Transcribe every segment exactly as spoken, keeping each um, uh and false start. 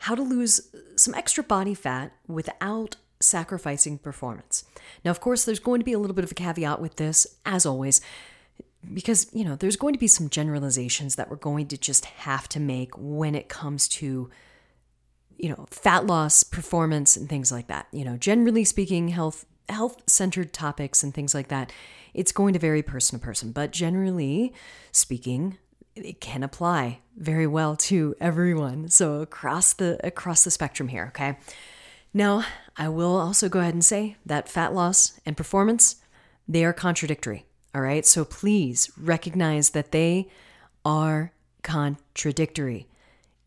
how to lose some extra body fat without sacrificing performance. Now, of course, there's going to be a little bit of a caveat with this, as always, because, you know, there's going to be some generalizations that we're going to just have to make when it comes to, you know, fat loss, performance, and things like that. You know, generally speaking, health, health-centered topics and things like that, it's going to vary person to person, but generally speaking, it can apply very well to everyone. So across the across the spectrum here, okay? Now, I will also go ahead and say that fat loss and performance, they are contradictory, all right? So please recognize that they are contradictory.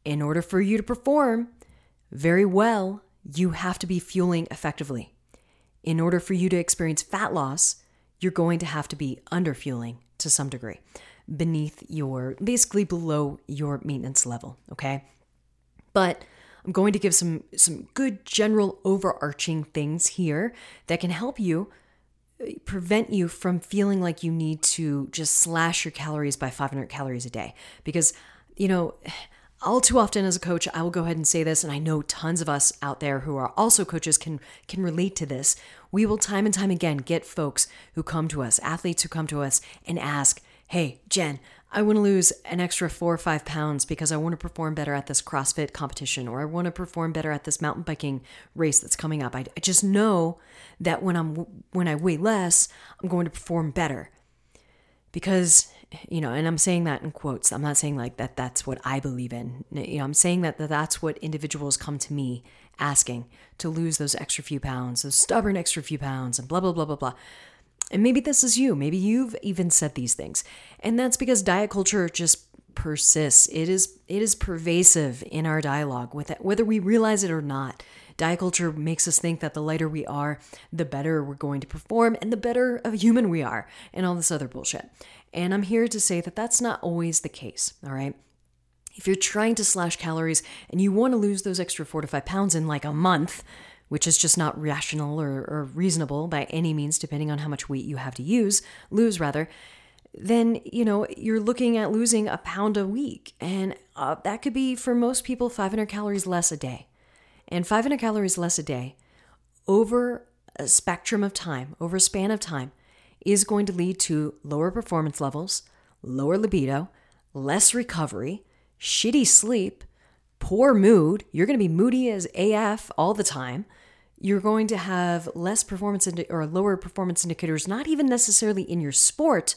In order for you to perform very well, you have to be fueling effectively. In order for you to experience fat loss, you're going to have to be underfueling to some degree, beneath your, basically below your maintenance level, okay? But I'm going to give some some good general overarching things here that can help you prevent you from feeling like you need to just slash your calories by five hundred calories a day. Because, you know, all too often as a coach, I will go ahead and say this, and I know tons of us out there who are also coaches can can relate to this. We will time and time again get folks who come to us, athletes who come to us and ask, hey, Jen, I want to lose an extra four or five pounds because I want to perform better at this CrossFit competition, or I want to perform better at this mountain biking race that's coming up. I, I just know that when I'm when I weigh less, I'm going to perform better. Because, you know, and I'm saying that in quotes. I'm not saying like that that's what I believe in. You know, I'm saying that that's what individuals come to me asking to lose those extra few pounds, those stubborn extra few pounds and blah, blah, blah, blah, blah. And maybe this is you. Maybe you've even said these things. And that's because diet culture just persists. It is it is pervasive in our dialogue, with it, whether we realize it or not. Diet culture makes us think that the lighter we are, the better we're going to perform and the better of human we are and all this other bullshit. And I'm here to say that that's not always the case, all right? If you're trying to slash calories and you want to lose those extra four to five pounds in like a month, which is just not rational or, or reasonable by any means, depending on how much weight you have to use, lose rather, then, you know, you're looking at losing a pound a week. And uh, that could be, for most people, five hundred calories less a day. And five hundred calories less a day over a spectrum of time, over a span of time, is going to lead to lower performance levels, lower libido, less recovery, shitty sleep, poor mood. You're going to be moody as A F all the time. You're going to have less performance indi- or lower performance indicators, not even necessarily in your sport,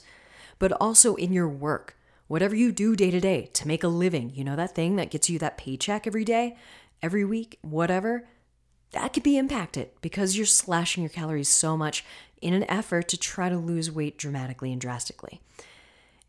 but also in your work. Whatever you do day to day to make a living, you know, that thing that gets you that paycheck every day, every week, whatever, that could be impacted because you're slashing your calories so much in an effort to try to lose weight dramatically and drastically.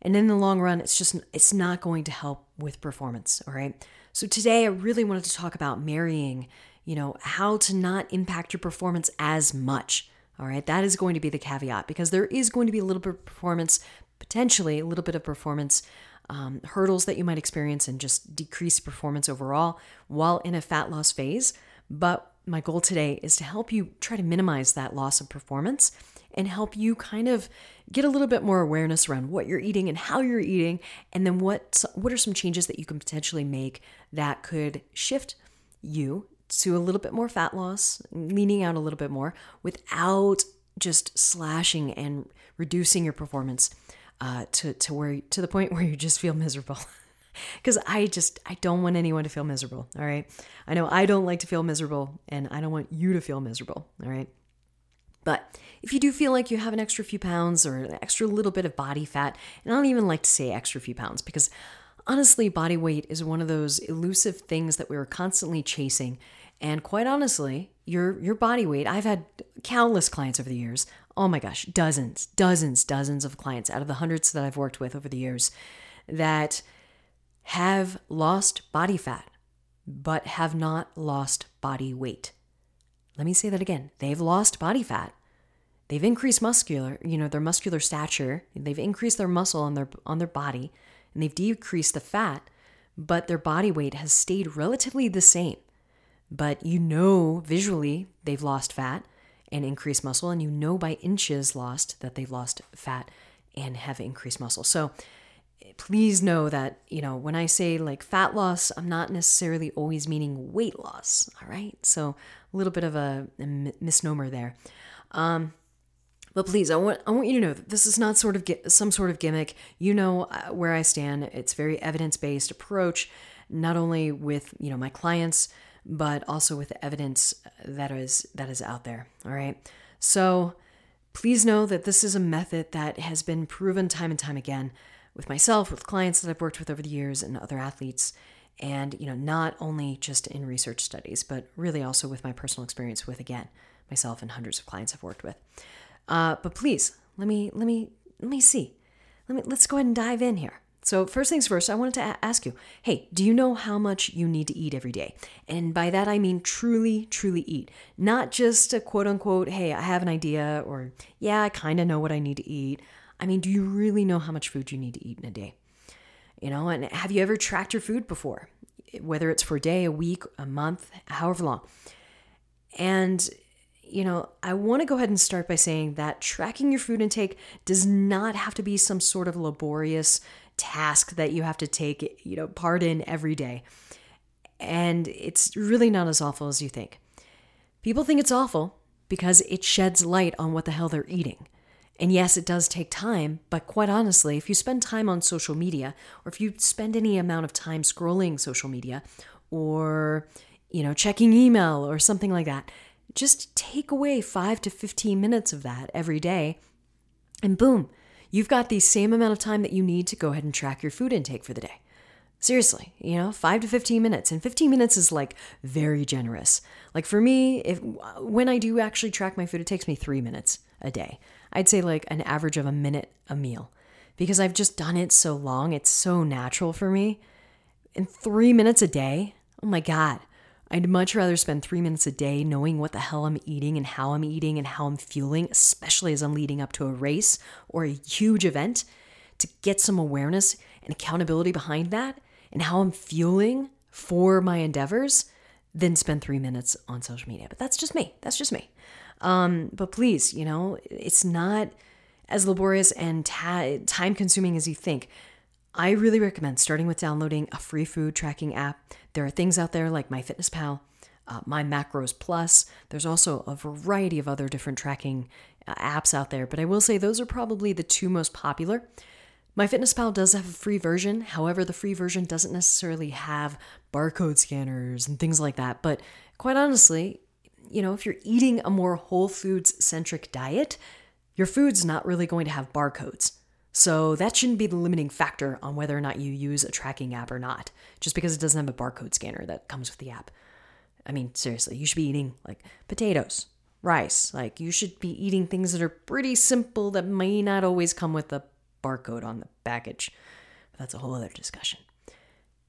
And in the long run, it's just, it's not going to help with performance, all right? So today I really wanted to talk about marrying, you know, how to not impact your performance as much. All right. That is going to be the caveat, because there is going to be a little bit of performance, potentially a little bit of performance um, hurdles that you might experience and just decrease performance overall while in a fat loss phase. But my goal today is to help you try to minimize that loss of performance and help you kind of get a little bit more awareness around what you're eating and how you're eating, and then what what are some changes that you can potentially make that could shift you to a little bit more fat loss, leaning out a little bit more without just slashing and reducing your performance uh, to to where to the point where you just feel miserable. Because I just, I don't want anyone to feel miserable, all right? I know I don't like to feel miserable, and I don't want you to feel miserable, all right? But if you do feel like you have an extra few pounds or an extra little bit of body fat, and I don't even like to say extra few pounds, because honestly, body weight is one of those elusive things that we were constantly chasing. And quite honestly, your your body weight, I've had countless clients over the years. Oh my gosh, dozens, dozens, dozens of clients out of the hundreds that I've worked with over the years that have lost body fat, but have not lost body weight. Let me say that again. They've lost body fat. They've increased muscular, you know, their muscular stature. They've increased their muscle on their on their body, and they've decreased the fat, but their body weight has stayed relatively the same. But you know visually they've lost fat and increased muscle, and you know by inches lost that they've lost fat and have increased muscle. So please know that, you know, when I say like fat loss, I'm not necessarily always meaning weight loss. All right. So a little bit of a, a misnomer there. Um, but please, I want, I want you to know that this is not sort of gi- some sort of gimmick. You know where I stand. It's very evidence-based approach, not only with, you know, my clients, but also with the evidence that is, that is out there. All right. So please know that this is a method that has been proven time and time again with myself, with clients that I've worked with over the years and other athletes. And, you know, not only just in research studies, but really also with my personal experience with, again, myself and hundreds of clients I've worked with. Uh, but please let me, let me, let me see, let me, let's go ahead and dive in here. So first things first, I wanted to a- ask you, hey, do you know how much you need to eat every day? And by that, I mean truly, truly eat, not just a quote unquote, hey, I have an idea, or yeah, I kind of know what I need to eat. I mean, do you really know how much food you need to eat in a day? You know, and have you ever tracked your food before? Whether it's for a day, a week, a month, however long. And, you know, I want to go ahead and start by saying that tracking your food intake does not have to be some sort of laborious task that you have to take, you know, part in every day. And it's really not as awful as you think. People think it's awful because it sheds light on what the hell they're eating. And yes, it does take time, but quite honestly, if you spend time on social media, or if you spend any amount of time scrolling social media, or, you know, checking email or something like that, just take away five to fifteen minutes of that every day, and boom, you've got the same amount of time that you need to go ahead and track your food intake for the day. Seriously, you know, five to fifteen minutes. And fifteen minutes is like very generous. Like for me, if when I do actually track my food, it takes me three minutes a day. I'd say like an average of a minute a meal, because I've just done it so long. It's so natural for me. And three minutes a day, oh my God, I'd much rather spend three minutes a day knowing what the hell I'm eating and how I'm eating and how I'm fueling, especially as I'm leading up to a race or a huge event, to get some awareness and accountability behind that and how I'm fueling for my endeavors, then spend three minutes on social media. But that's just me. That's just me. Um, but please, you know, it's not as laborious and ta- time-consuming as you think. I really recommend starting with downloading a free food tracking app. There are things out there like MyFitnessPal, uh, MyMacros Plus. There's also a variety of other different tracking uh, apps out there. But I will say those are probably the two most popular. MyFitnessPal does have a free version. However, the free version doesn't necessarily have barcode scanners and things like that. But quite honestly, you know, if you're eating a more whole foods centric diet, your food's not really going to have barcodes. So that shouldn't be the limiting factor on whether or not you use a tracking app or not, just because it doesn't have a barcode scanner that comes with the app. I mean, seriously, you should be eating like potatoes, rice. Like you should be eating things that are pretty simple that may not always come with a barcode on the package, but that's a whole other discussion.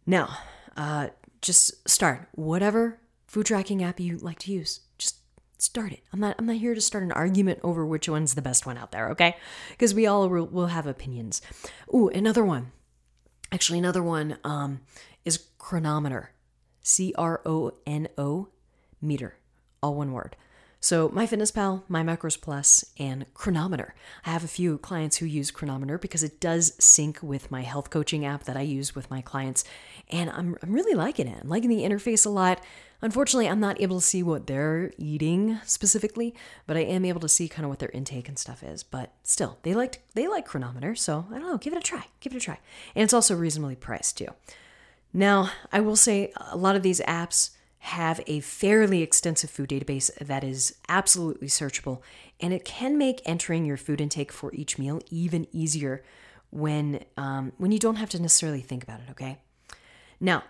Now, uh, just start whatever food tracking app you like to use. Just start it. I'm not, I'm not here to start an argument over which one's the best one out there. Okay. Cause we all will, will have opinions. Ooh, another one, actually another one, um, is Cronometer, C R O N O meter, all one word. So MyFitnessPal, MyMacros Plus, and Cronometer. I have a few clients who use Cronometer because it does sync with my health coaching app that I use with my clients. And I'm I'm really liking it. I'm liking the interface a lot. Unfortunately, I'm not able to see what they're eating specifically, but I am able to see kind of what their intake and stuff is. But still, they like they like Cronometer. So I don't know, give it a try. Give it a try. And it's also reasonably priced too. Now, I will say a lot of these apps have a fairly extensive food database that is absolutely searchable, and it can make entering your food intake for each meal even easier when um, when you don't have to necessarily think about it, okay? Now,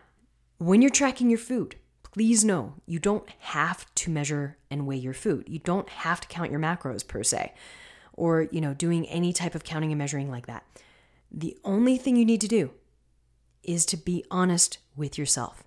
when you're tracking your food, please know you don't have to measure and weigh your food. You don't have to count your macros per se, or, you know, doing any type of counting and measuring like that. The only thing you need to do is to be honest with yourself.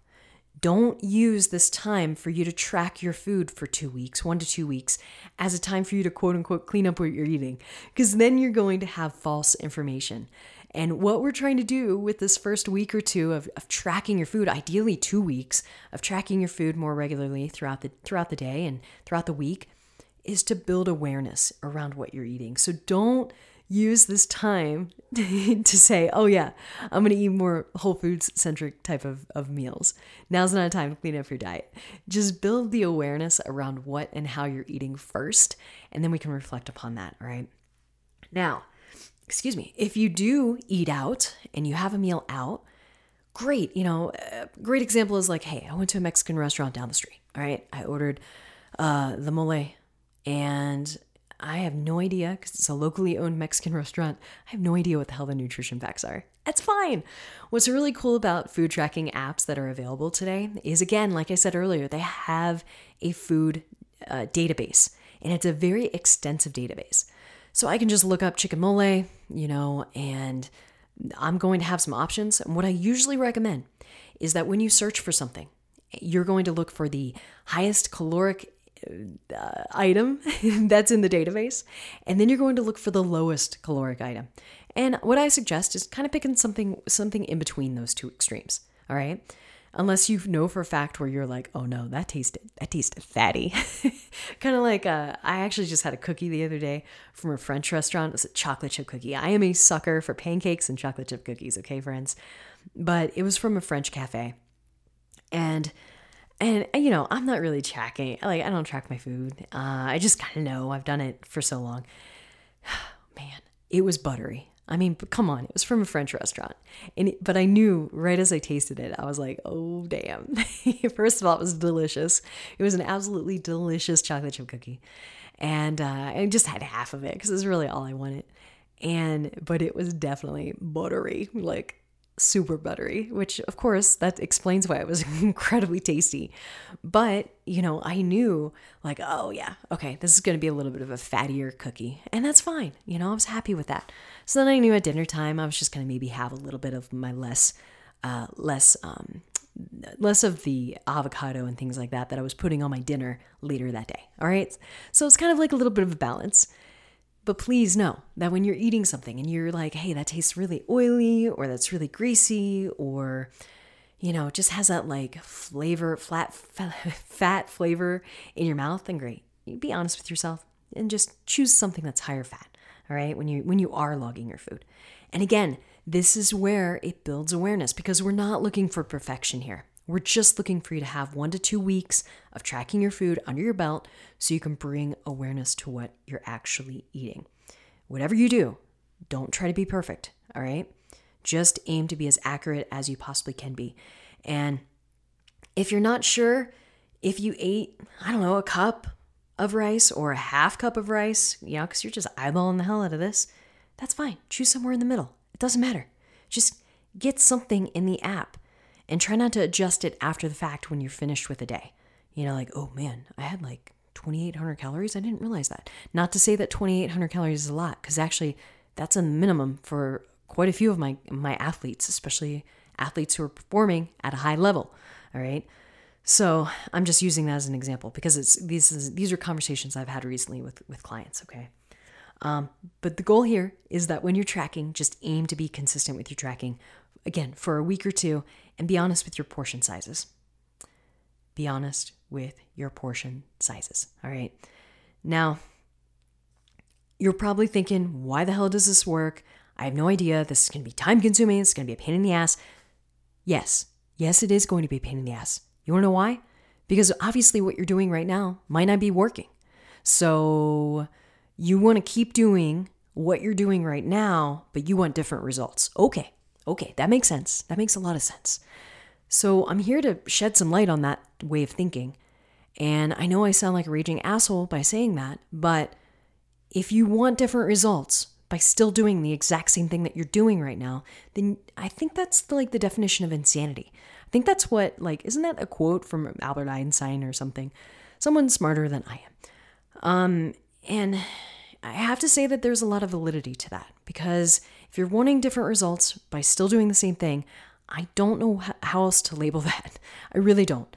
Don't use this time for you to track your food for two weeks, one to two weeks, as a time for you to quote unquote clean up what you're eating, because then you're going to have false information. And what we're trying to do with this first week or two of, of tracking your food, ideally two weeks of tracking your food more regularly throughout the throughout the day and throughout the week, is to build awareness around what you're eating. So don't use this time to say, oh yeah, I'm going to eat more whole foods centric type of, of meals. Now's not a time to clean up your diet. Just build the awareness around what and how you're eating first, and then we can reflect upon that, all right? Now, excuse me, if you do eat out and you have a meal out, great. You know, a great example is like, hey, I went to a Mexican restaurant down the street, all right? I ordered uh, the mole, and I have no idea, because it's a locally owned Mexican restaurant, I have no idea what the hell the nutrition facts are. That's fine. What's really cool about food tracking apps that are available today is, again, like I said earlier, they have a food uh, database, and it's a very extensive database. So I can just look up chicken mole, you know, and I'm going to have some options. And what I usually recommend is that when you search for something, you're going to look for the highest caloric Uh, item that's in the database, and then you're going to look for the lowest caloric item. And what I suggest is kind of picking something something in between those two extremes, all right? Unless you know for a fact where you're like, oh no, that tasted that tasted fatty. Kind of like uh, I actually just had a cookie the other day from a French restaurant. It's a chocolate chip cookie. I am a sucker for pancakes and chocolate chip cookies, okay, friends? But it was from a French cafe, and And, you know, I'm not really tracking. Like, I don't track my food. Uh, I just kind of know. I've done it for so long. Man, it was buttery. I mean, but come on. It was from a French restaurant. and it, But I knew right as I tasted it, I was like, oh, damn. First of all, it was delicious. It was an absolutely delicious chocolate chip cookie. And uh, I just had half of it because it was really all I wanted. And but it was definitely buttery. Like, super buttery, which of course that explains why it was incredibly tasty. But, you know, I knew like, oh yeah, okay, this is going to be a little bit of a fattier cookie, and that's fine. You know, I was happy with that. So then I knew at dinner time, I was just going to maybe have a little bit of my less, uh, less, um, less of the avocado and things like that, that I was putting on my dinner later that day. All right. So it's kind of like a little bit of a balance. But please know that when you're eating something and you're like, hey, that tastes really oily, or that's really greasy, or, you know, just has that like flavor, flat, fat flavor in your mouth, then great. You be honest with yourself and just choose something that's higher fat, all right, when you, when you are logging your food. And again, this is where it builds awareness, because we're not looking for perfection here. We're just looking for you to have one to two weeks of tracking your food under your belt so you can bring awareness to what you're actually eating. Whatever you do, don't try to be perfect, all right? Just aim to be as accurate as you possibly can be. And if you're not sure if you ate, I don't know, a cup of rice or a half cup of rice, yeah, because you're just eyeballing the hell out of this, that's fine. Choose somewhere in the middle. It doesn't matter. Just get something in the app. And try not to adjust it after the fact when you're finished with a day. You know, like, oh man, I had like twenty-eight hundred calories. I didn't realize that. Not to say that twenty-eight hundred calories is a lot, because actually that's a minimum for quite a few of my, my athletes, especially athletes who are performing at a high level. All right. So I'm just using that as an example, because it's these is, these are conversations I've had recently with, with clients. Okay. Um, but the goal here is that when you're tracking, just aim to be consistent with your tracking. Again, for a week or two, and be honest with your portion sizes. Be honest with your portion sizes. All right. Now, you're probably thinking, why the hell does this work? I have no idea. This is going to be time consuming. It's going to be a pain in the ass. Yes. Yes, it is going to be a pain in the ass. You want to know why? Because obviously what you're doing right now might not be working. So you want to keep doing what you're doing right now, but you want different results. Okay. Okay, that makes sense. That makes a lot of sense. So I'm here to shed some light on that way of thinking. And I know I sound like a raging asshole by saying that, but if you want different results by still doing the exact same thing that you're doing right now, then I think that's the, like the definition of insanity. I think that's what, like, isn't that a quote from Albert Einstein or something? Someone smarter than I am. Um, and I have to say that there's a lot of validity to that, because if you're wanting different results by still doing the same thing, I don't know how else to label that. I really don't.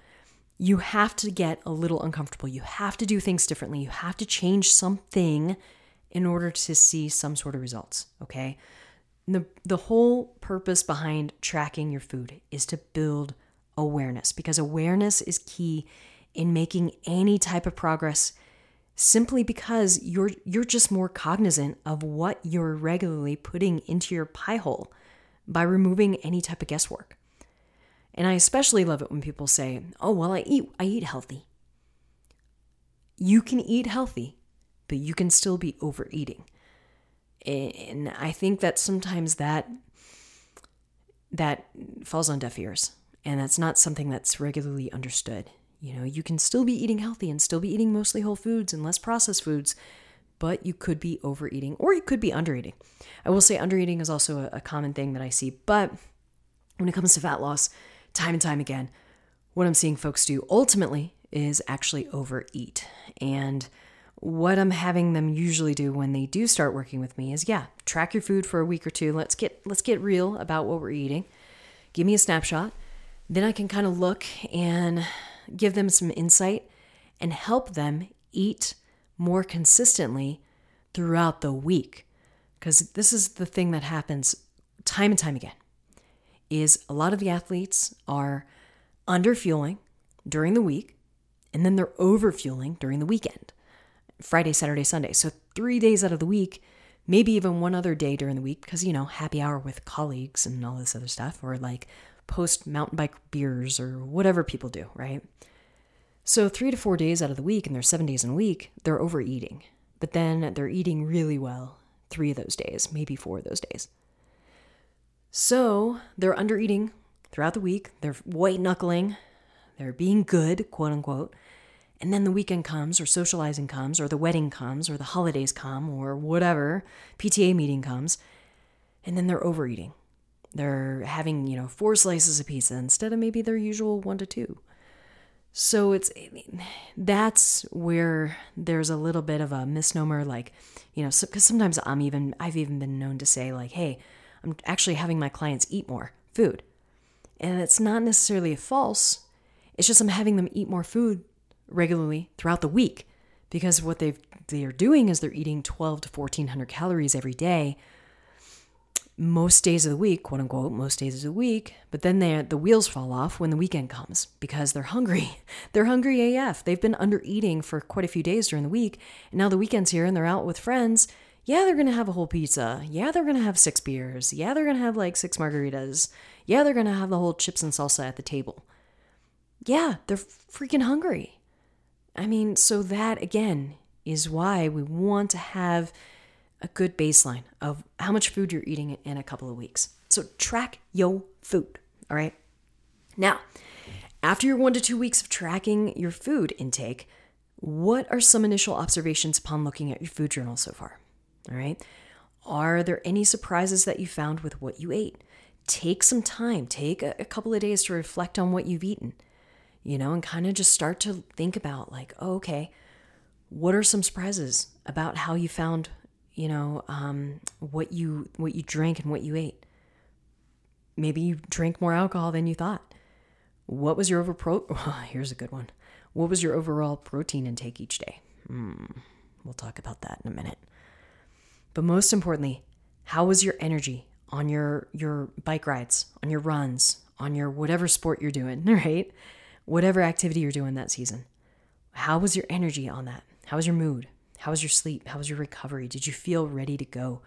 You have to get a little uncomfortable. You have to do things differently. You have to change something in order to see some sort of results, okay? The, the whole purpose behind tracking your food is to build awareness, because awareness is key in making any type of progress, simply because you're you're just more cognizant of what you're regularly putting into your pie hole by removing any type of guesswork. And I especially love it when people say, oh, well, I eat, I eat healthy. You can eat healthy, but you can still be overeating. And I think that sometimes that that falls on deaf ears, and that's not something that's regularly understood. You know, you can still be eating healthy and still be eating mostly whole foods and less processed foods, but you could be overeating or you could be undereating. I will say undereating is also a common thing that I see, but when it comes to fat loss, time and time again, what I'm seeing folks do ultimately is actually overeat. And what I'm having them usually do when they do start working with me is, yeah, track your food for a week or two. Let's get let's get real about what we're eating. Give me a snapshot. Then I can kind of look and give them some insight and help them eat more consistently throughout the week. Because this is the thing that happens time and time again, is a lot of the athletes are underfueling during the week, and then they're overfueling during the weekend. Friday, Saturday, Sunday. So three days out of the week, maybe even one other day during the week, because, you know, happy hour with colleagues and all this other stuff, or like post mountain bike beers or whatever people do, right? So three to four days out of the week, and there's seven days in a week, they're overeating. But then they're eating really well three of those days, maybe four of those days. So they're undereating throughout the week. They're white knuckling. They're being good, quote unquote. And then the weekend comes, or socializing comes, or the wedding comes, or the holidays come, or whatever, P T A meeting comes, and then they're overeating. They're having, you know, four slices of pizza instead of maybe their usual one to two. So it's, that's where there's a little bit of a misnomer, like, you know, so, 'cause sometimes I'm even, I've even been known to say like, hey, I'm actually having my clients eat more food. And it's not necessarily a false, it's just I'm having them eat more food regularly throughout the week, because what they've they're doing is they're eating twelve to fourteen hundred calories every day, most days of the week, quote unquote, most days of the week. But then they the wheels fall off when the weekend comes, because they're hungry. They're hungry A F. They've been under eating for quite a few days during the week, and now the weekend's here and they're out with friends. Yeah, they're gonna have a whole pizza. Yeah, they're gonna have six beers. Yeah, they're gonna have like six margaritas. Yeah, they're gonna have the whole chips and salsa at the table. Yeah, they're freaking hungry. I mean, so that, again, is why we want to have a good baseline of how much food you're eating in a couple of weeks. So track your food, all right? Now, after your one to two weeks of tracking your food intake, what are some initial observations upon looking at your food journal so far, all right? Are there any surprises that you found with what you ate? Take some time. Take a couple of days to reflect on what you've eaten. You know, and kind of just start to think about like, oh, okay, what are some surprises about how you found, you know, um, what you what you drank and what you ate? Maybe you drank more alcohol than you thought. What was your over pro? Oh, here's a good one. What was your overall protein intake each day? Mm, we'll talk about that in a minute. But most importantly, how was your energy on your your bike rides, on your runs, on your whatever sport you're doing, right? Whatever activity you're doing that season. How was your energy on that? How was your mood? How was your sleep? How was your recovery? Did you feel ready to go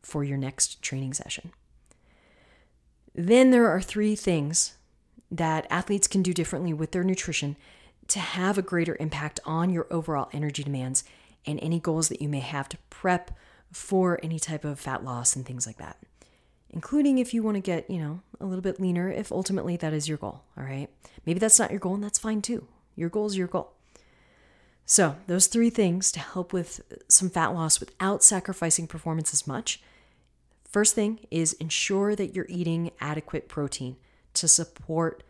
for your next training session? Then there are three things that athletes can do differently with their nutrition to have a greater impact on your overall energy demands and any goals that you may have to prep for any type of fat loss and things like that, including if you want to get, you know, a little bit leaner, if ultimately that is your goal, all right? Maybe that's not your goal, and that's fine too. Your goal is your goal. So those three things to help with some fat loss without sacrificing performance as much. First thing is ensure that you're eating adequate protein to support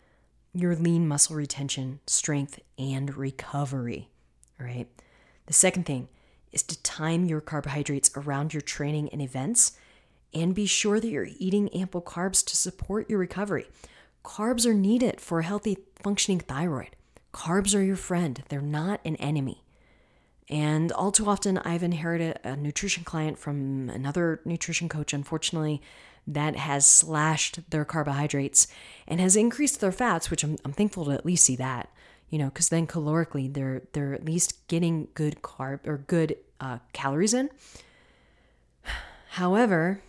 your lean muscle retention, strength, and recovery, all right? The second thing is to time your carbohydrates around your training and events and be sure that you're eating ample carbs to support your recovery. Carbs are needed for a healthy functioning thyroid. Carbs are your friend. They're not an enemy. And all too often, I've inherited a nutrition client from another nutrition coach, unfortunately, that has slashed their carbohydrates and has increased their fats, which I'm, I'm thankful to at least see that, you know, because then calorically, they're they're at least getting good carb or good uh, calories in. However,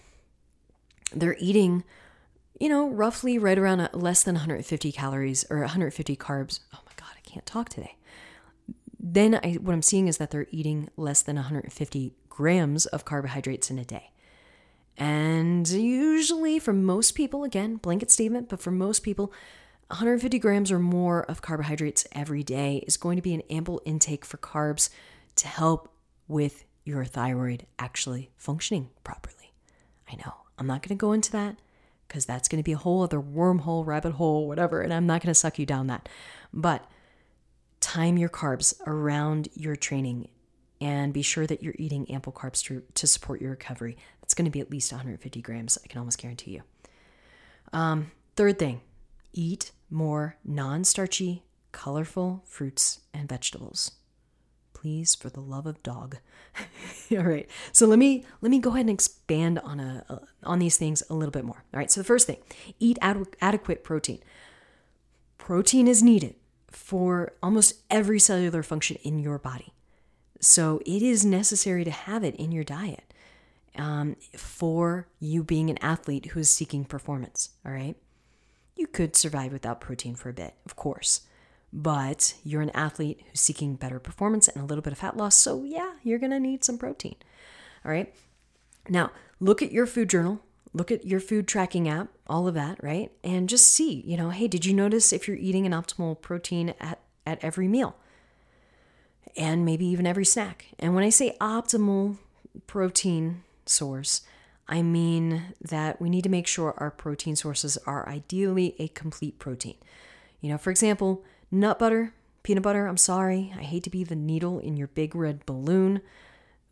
they're eating, you know, roughly right around less than one hundred fifty calories or one hundred fifty carbs. Oh my God, I can't talk today. Then I, what I'm seeing is that they're eating less than one hundred fifty grams of carbohydrates in a day. And usually for most people, again, blanket statement, but for most people, one hundred fifty grams or more of carbohydrates every day is going to be an ample intake for carbs to help with your thyroid actually functioning properly. I know, I'm not going to go into that because that's going to be a whole other wormhole, rabbit hole, whatever, and I'm not going to suck you down that. But time your carbs around your training and be sure that you're eating ample carbs to, to support your recovery. That's going to be at least one hundred fifty grams. I can almost guarantee you. Um, third thing, eat more non-starchy, colorful fruits and vegetables. Please, for the love of dog. All right. So let me, let me go ahead and expand on a, a on these things a little bit more. All right. So the first thing, eat ad- adequate protein. Protein is needed for almost every cellular function in your body. So it is necessary to have it in your diet um, for you being an athlete who is seeking performance, all right? You could survive without protein for a bit, of course, but you're an athlete who's seeking better performance and a little bit of fat loss, so yeah, you're going to need some protein, all right? Now, look at your food journal. Look at your food tracking app, all of that, right? And just see, you know, hey, did you notice if you're eating an optimal protein at, at every meal and maybe even every snack? And when I say optimal protein source, I mean that we need to make sure our protein sources are ideally a complete protein. You know, for example, nut butter, peanut butter, I'm sorry, I hate to be the needle in your big red balloon,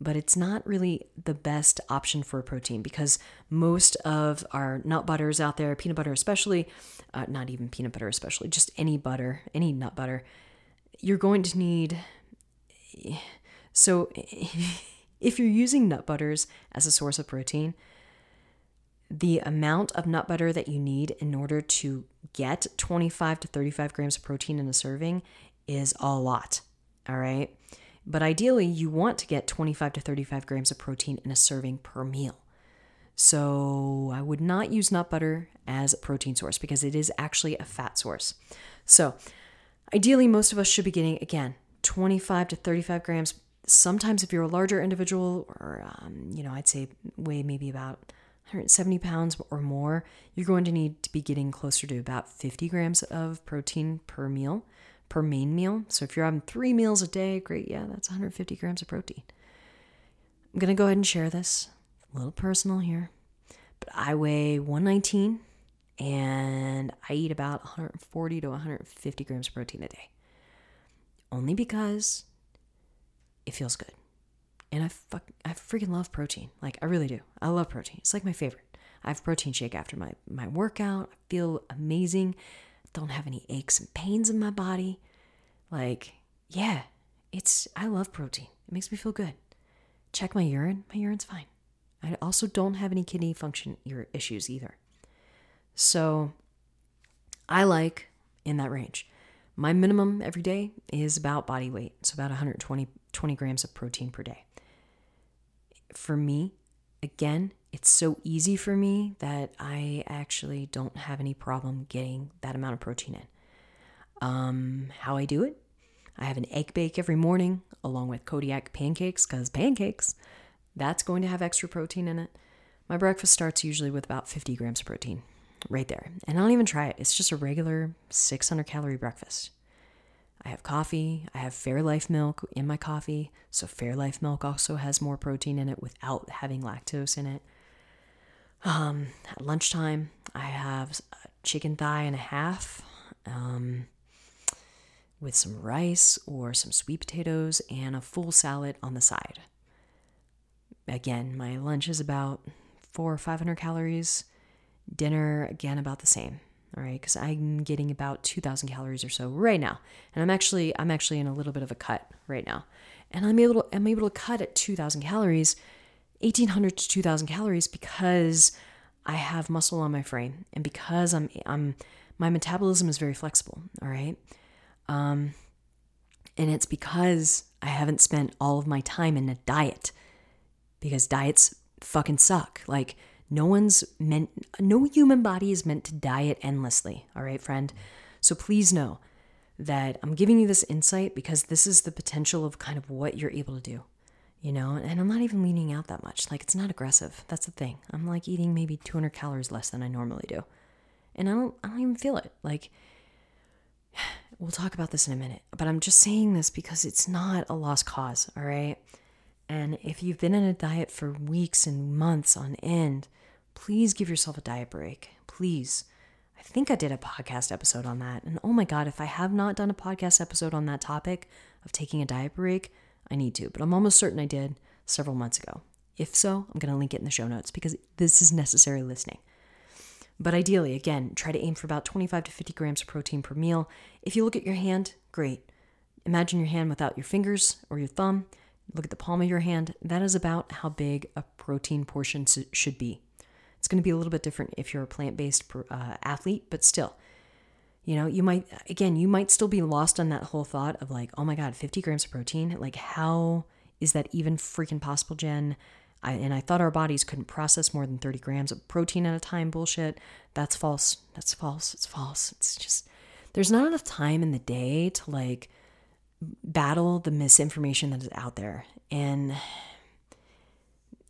but it's not really the best option for a protein because most of our nut butters out there, peanut butter especially, uh, not even peanut butter especially, just any butter, any nut butter, you're going to need... So if you're using nut butters as a source of protein, the amount of nut butter that you need in order to get twenty-five to thirty-five grams of protein in a serving is a lot, all right? But ideally, you want to get twenty-five to thirty-five grams of protein in a serving per meal. So I would not use nut butter as a protein source because it is actually a fat source. So ideally, most of us should be getting, again, twenty-five to thirty-five grams. Sometimes if you're a larger individual or, um, you know, I'd say weigh maybe about one hundred seventy pounds or more, you're going to need to be getting closer to about fifty grams of protein per meal. per main meal. So if you're having three meals a day, great. Yeah, that's one hundred fifty grams of protein. I'm going to go ahead and share this. A little personal here, but I weigh one nineteen and I eat about one hundred forty to one hundred fifty grams of protein a day. Only because it feels good. And I fuck, I freaking love protein. Like I really do. I love protein. It's like my favorite. I have protein shake after my, my workout. I feel amazing. Don't have any aches and pains in my body. Like, yeah, it's, I love protein. It makes me feel good. Check my urine. My urine's fine. I also don't have any kidney function issues either. So I like in that range. My minimum every day is about body weight. So about one hundred twenty grams of protein per day. For me, again, it's so easy for me that I actually don't have any problem getting that amount of protein in. Um, how I do it? I have an egg bake every morning along with Kodiak pancakes because pancakes, that's going to have extra protein in it. My breakfast starts usually with about fifty grams of protein right there. And I don't even try it. It's just a regular six hundred calorie breakfast. I have coffee. I have Fairlife milk in my coffee. So Fairlife milk also has more protein in it without having lactose in it. Um, at lunchtime, I have a chicken thigh and a half um, with some rice or some sweet potatoes and a full salad on the side. Again, my lunch is about for five hundred calories. Dinner, again, about the same. All right, because I'm getting about two thousand calories or so right now, and I'm actually I'm actually in a little bit of a cut right now, and I'm able to I'm able to cut at two thousand calories, eighteen hundred to two thousand calories, because I have muscle on my frame, and because I'm I'm my metabolism is very flexible. All right, um, and it's because I haven't spent all of my time in a diet, because diets fucking suck. Like. No one's meant, no human body is meant to diet endlessly. All right, friend. So please know that I'm giving you this insight because this is the potential of kind of what you're able to do, you know, and I'm not even leaning out that much. Like, it's not aggressive. That's the thing. I'm like eating maybe two hundred calories less than I normally do. And I don't, I don't even feel it. Like, we'll talk about this in a minute, but I'm just saying this because it's not a lost cause. All right. And if you've been in a diet for weeks and months on end, please give yourself a diet break. Please. I think I did a podcast episode on that. And oh my God, if I have not done a podcast episode on that topic of taking a diet break, I need to. But I'm almost certain I did several months ago. If so, I'm going to link it in the show notes because this is necessary listening. But ideally, again, try to aim for about twenty-five to fifty grams of protein per meal. If you look at your hand, great. Imagine your hand without your fingers or your thumb. Look at the palm of your hand. That is about how big a protein portion should be. It's going to be a little bit different if you're a plant-based uh, athlete, but still, you know, you might, again, you might still be lost on that whole thought of like, oh my God, fifty grams of protein. Like, how is that even freaking possible, Jen? I, and I thought our bodies couldn't process more than thirty grams of protein at a time. Bullshit. That's false. That's false. It's false. It's just, there's not enough time in the day to like battle the misinformation that is out there. And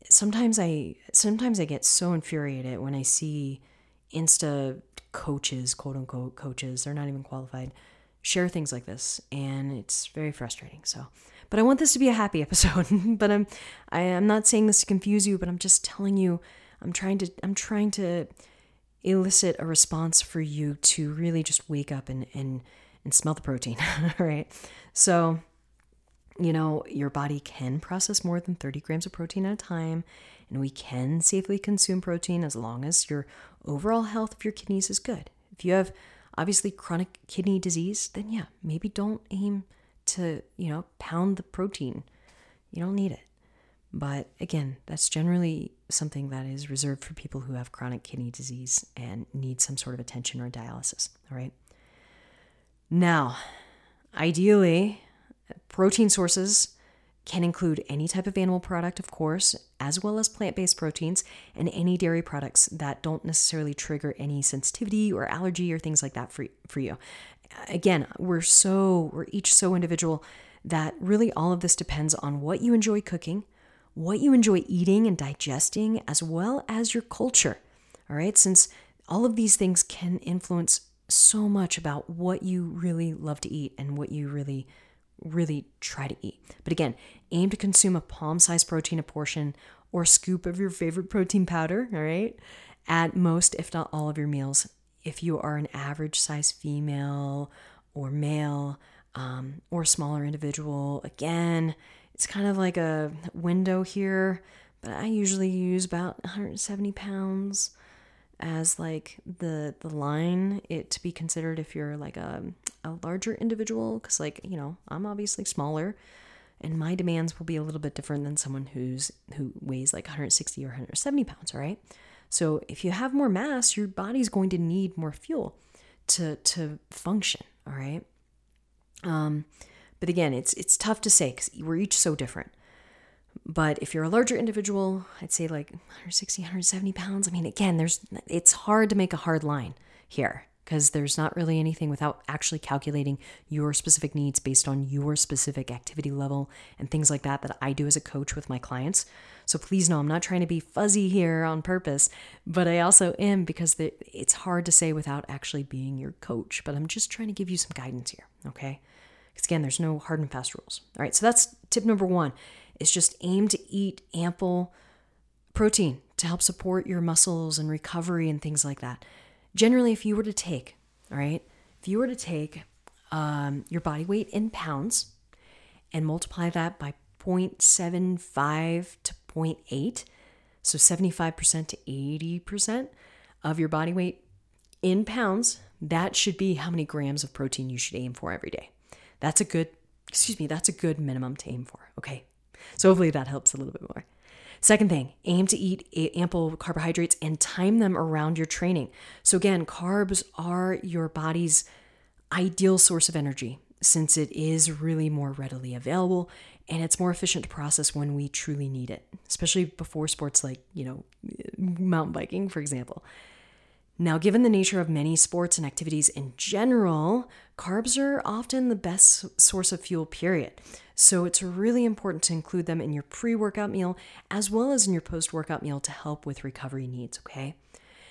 sometimes I, sometimes I get so infuriated when I see Insta coaches, quote unquote coaches, they're not even qualified, share things like this. And it's very frustrating. So, but I want this to be a happy episode, but I'm, I, I'm not saying this to confuse you, but I'm just telling you, I'm trying to, I'm trying to elicit a response for you to really just wake up and, and, and smell the protein, all right? So, you know, your body can process more than thirty grams of protein at a time, and we can safely consume protein as long as your overall health of your kidneys is good. If you have, obviously, chronic kidney disease, then yeah, maybe don't aim to, you know, pound the protein. You don't need it. But again, that's generally something that is reserved for people who have chronic kidney disease and need some sort of attention or dialysis, all right? Now, ideally, protein sources can include any type of animal product, of course, as well as plant-based proteins and any dairy products that don't necessarily trigger any sensitivity or allergy or things like that for, for you. Again, we're so, we're each so individual that really all of this depends on what you enjoy cooking, what you enjoy eating and digesting, as well as your culture. All right, since all of these things can influence so much about what you really love to eat and what you really, really try to eat. But again, aim to consume a palm-sized protein a portion or scoop of your favorite protein powder, all right, at most, if not all of your meals. If you are an average-sized female or male um, or smaller individual, again, it's kind of like a window here, but I usually use about one hundred seventy pounds. As like the the line it to be considered if you're like a, a larger individual, because like, you know, I'm obviously smaller and my demands will be a little bit different than someone who's who weighs like one hundred sixty or one hundred seventy pounds, all right? So if you have more mass, your body's going to need more fuel to to function, all right? Um, but again, it's it's tough to say because we're each so different. But if you're a larger individual, I'd say like one hundred sixty, one hundred seventy pounds. I mean, again, there's, it's hard to make a hard line here because there's not really anything without actually calculating your specific needs based on your specific activity level and things like that, that I do as a coach with my clients. So please know I'm not trying to be fuzzy here on purpose, but I also am because the, it's hard to say without actually being your coach, but I'm just trying to give you some guidance here. Okay. Because again, there's no hard and fast rules. All right. So that's tip number one. It's just aim to eat ample protein to help support your muscles and recovery and things like that. Generally, if you were to take, all right, if you were to take um, your body weight in pounds and multiply that by zero point seven five to zero point eight, So seventy-five percent to eighty percent of your body weight in pounds, that should be how many grams of protein you should aim for every day. That's a good, excuse me, that's a good minimum to aim for. Okay. So hopefully that helps a little bit more. Second thing, aim to eat ample carbohydrates and time them around your training. So again, carbs are your body's ideal source of energy since it is really more readily available and it's more efficient to process when we truly need it, especially before sports like, you know, mountain biking, for example. Now, given the nature of many sports and activities in general, carbs are often the best source of fuel, period. So it's really important to include them in your pre-workout meal as well as in your post-workout meal to help with recovery needs, okay?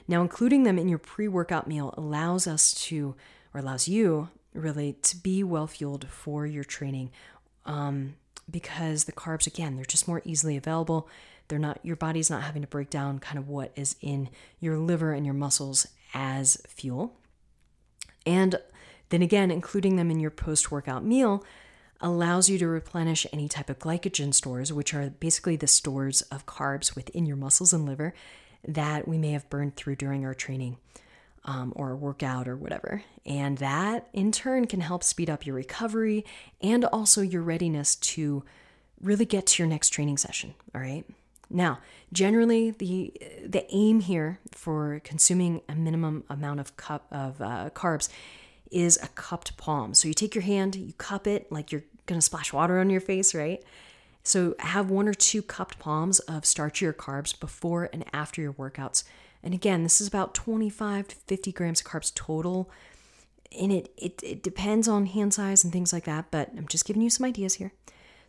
Now, including them in your pre-workout meal allows us to, or allows you, really, to be well-fueled for your training um, because the carbs, again, they're just more easily available. They're not, your body's not having to break down kind of what is in your liver and your muscles as fuel. And then again, including them in your post-workout meal allows you to replenish any type of glycogen stores, which are basically the stores of carbs within your muscles and liver that we may have burned through during our training um, or workout or whatever. And that in turn can help speed up your recovery and also your readiness to really get to your next training session, all right? Now, generally, the the aim here for consuming a minimum amount of cup of uh, carbs is a cupped palm. So you take your hand, you cup it like you're going to splash water on your face, right? So have one or two cupped palms of starchier carbs before and after your workouts. And again, this is about twenty-five to fifty grams of carbs total. And it, it, it depends on hand size and things like that, but I'm just giving you some ideas here.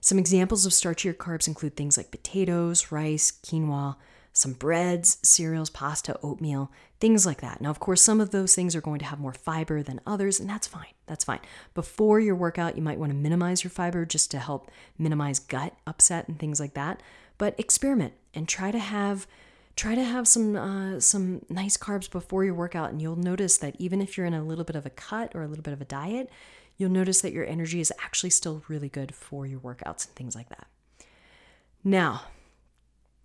Some examples of starchier carbs include things like potatoes, rice, quinoa, some breads, cereals, pasta, oatmeal, things like that. Now, of course, some of those things are going to have more fiber than others, and that's fine. That's fine. Before your workout, you might want to minimize your fiber just to help minimize gut upset and things like that. But experiment and try to have try to have some uh, some nice carbs before your workout, and you'll notice that even if you're in a little bit of a cut or a little bit of a diet, you'll notice that your energy is actually still really good for your workouts and things like that. Now,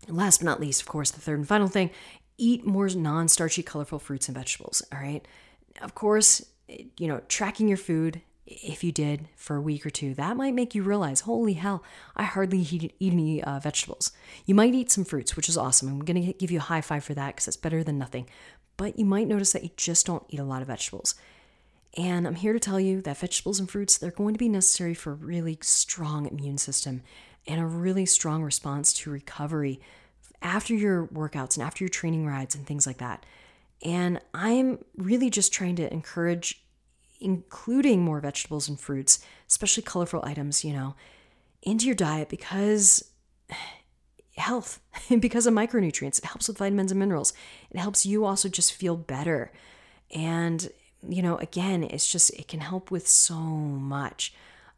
last but not least, of course, the third and final thing, eat more non-starchy, colorful fruits and vegetables, all right? Of course, you know, tracking your food, if you did for a week or two, that might make you realize, holy hell, I hardly eat any uh, vegetables. You might eat some fruits, which is awesome. I'm going to give you a high five for that because it's better than nothing. But you might notice that you just don't eat a lot of vegetables. And I'm here to tell you that vegetables and fruits, they're going to be necessary for a really strong immune system and a really strong response to recovery after your workouts and after your training rides and things like that. And I'm really just trying to encourage including more vegetables and fruits, especially colorful items, you know, into your diet because health, because of micronutrients, it helps with vitamins and minerals. It helps you also just feel better. And you know, again, it's just, it can help with so much,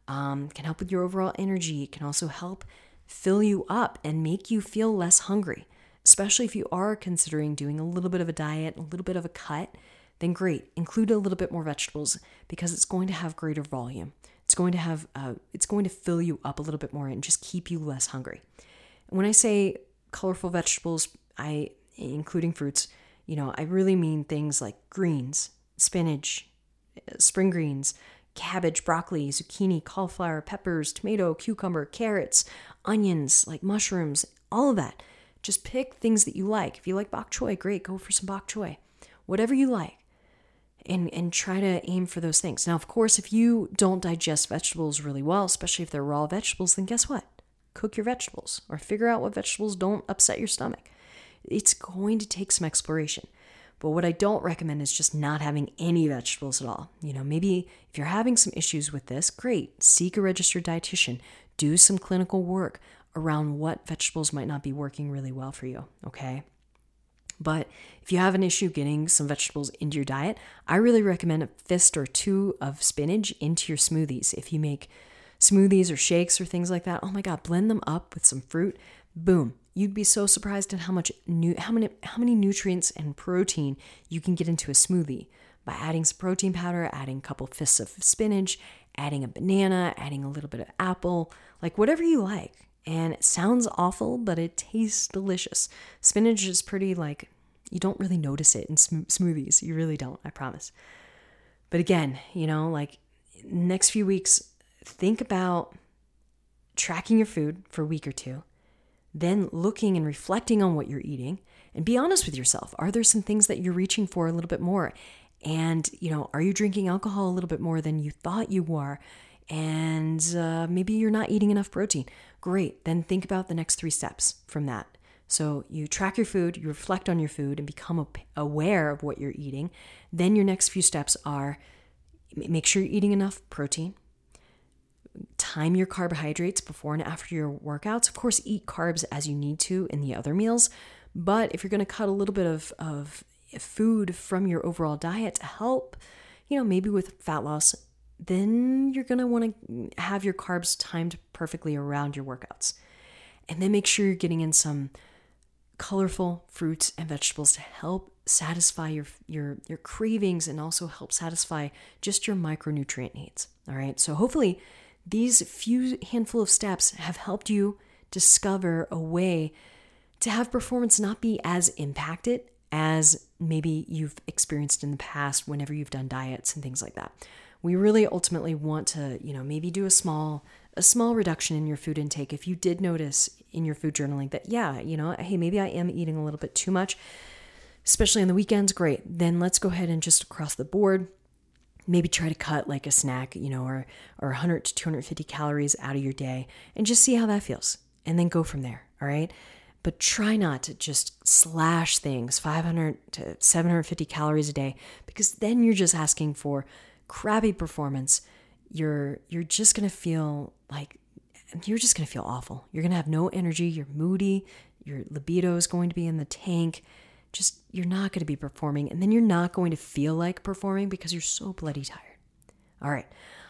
um, can help with your overall energy. It can also help fill you up and make you feel less hungry, especially if you are considering doing a little bit of a diet, a little bit of a cut, then great. Include a little bit more vegetables because it's going to have greater volume. It's going to have, uh, it's going to fill you up a little bit more and just keep you less hungry. When I say colorful vegetables, I, including fruits, you know, I really mean things like greens, spinach, spring greens, cabbage, broccoli, zucchini, cauliflower, peppers, tomato, cucumber, carrots, onions, like mushrooms, all of that. Just pick things that you like. If you like bok choy, great, go for some bok choy. Whatever you like. And, and try to aim for those things. Now, of course, if you don't digest vegetables really well, especially if they're raw vegetables, then guess what? Cook your vegetables or figure out what vegetables don't upset your stomach. It's going to take some exploration. But what I don't recommend is just not having any vegetables at all. You know, maybe if you're having some issues with this, great, seek a registered dietitian, do some clinical work around what vegetables might not be working really well for you, okay? But if you have an issue getting some vegetables into your diet, I really recommend a fist or two of spinach into your smoothies. If you make smoothies or shakes or things like that, oh my God, blend them up with some fruit, boom. You'd be so surprised at how much new, how many, how many nutrients and protein you can get into a smoothie by adding some protein powder, adding a couple fists of spinach, adding a banana, adding a little bit of apple, like whatever you like. And it sounds awful, but it tastes delicious. Spinach is pretty, like, you don't really notice it in sm- smoothies. You really don't, I promise. But again, you know, like, next few weeks, think about tracking your food for a week or two, then looking and reflecting on what you're eating, and be honest with yourself. Are there some things that you're reaching for a little bit more? And, you know, are you drinking alcohol a little bit more than you thought you were? And uh, maybe you're not eating enough protein. Great. Then think about the next three steps from that. So you track your food, you reflect on your food, and become aware of what you're eating. Then your next few steps are make sure you're eating enough protein. Time your carbohydrates before and after your workouts. Of course, eat carbs as you need to in the other meals. But if you're going to cut a little bit of, of food from your overall diet to help, you know, maybe with fat loss, then you're going to want to have your carbs timed perfectly around your workouts. And then make sure you're getting in some colorful fruits and vegetables to help satisfy your, your, your cravings and also help satisfy just your micronutrient needs. All right. So hopefully these few handful of steps have helped you discover a way to have performance not be as impacted as maybe you've experienced in the past whenever you've done diets and things like that. We really ultimately want to, you know, maybe do a small, a small reduction in your food intake. If you did notice in your food journaling that, yeah, you know, hey, maybe I am eating a little bit too much, especially on the weekends, great. Then let's go ahead and just across the board, maybe try to cut like a snack, you know, or, or one hundred to two hundred fifty calories out of your day and just see how that feels and then go from there. All right. But try not to just slash things five hundred to seven hundred fifty calories a day, because then you're just asking for crappy performance. You're, you're just going to feel like you're just going to feel awful. You're going to have no energy. You're moody. Your libido is going to be in the tank. Just, you're not going to be performing. And then you're not going to feel like performing because you're so bloody tired. All right.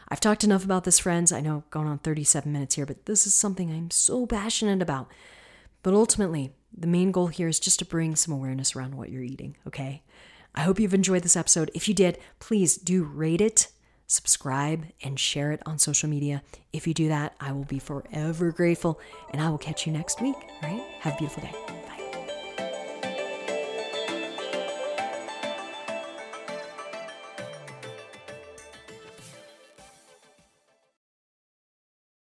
I've talked enough about this, friends. I know going on thirty-seven minutes here, but this is something I'm so passionate about. But ultimately, the main goal here is just to bring some awareness around what you're eating, okay? I hope you've enjoyed this episode. If you did, please do rate it, subscribe, and share it on social media. If you do that, I will be forever grateful, and I will catch you next week, all right? Have a beautiful day.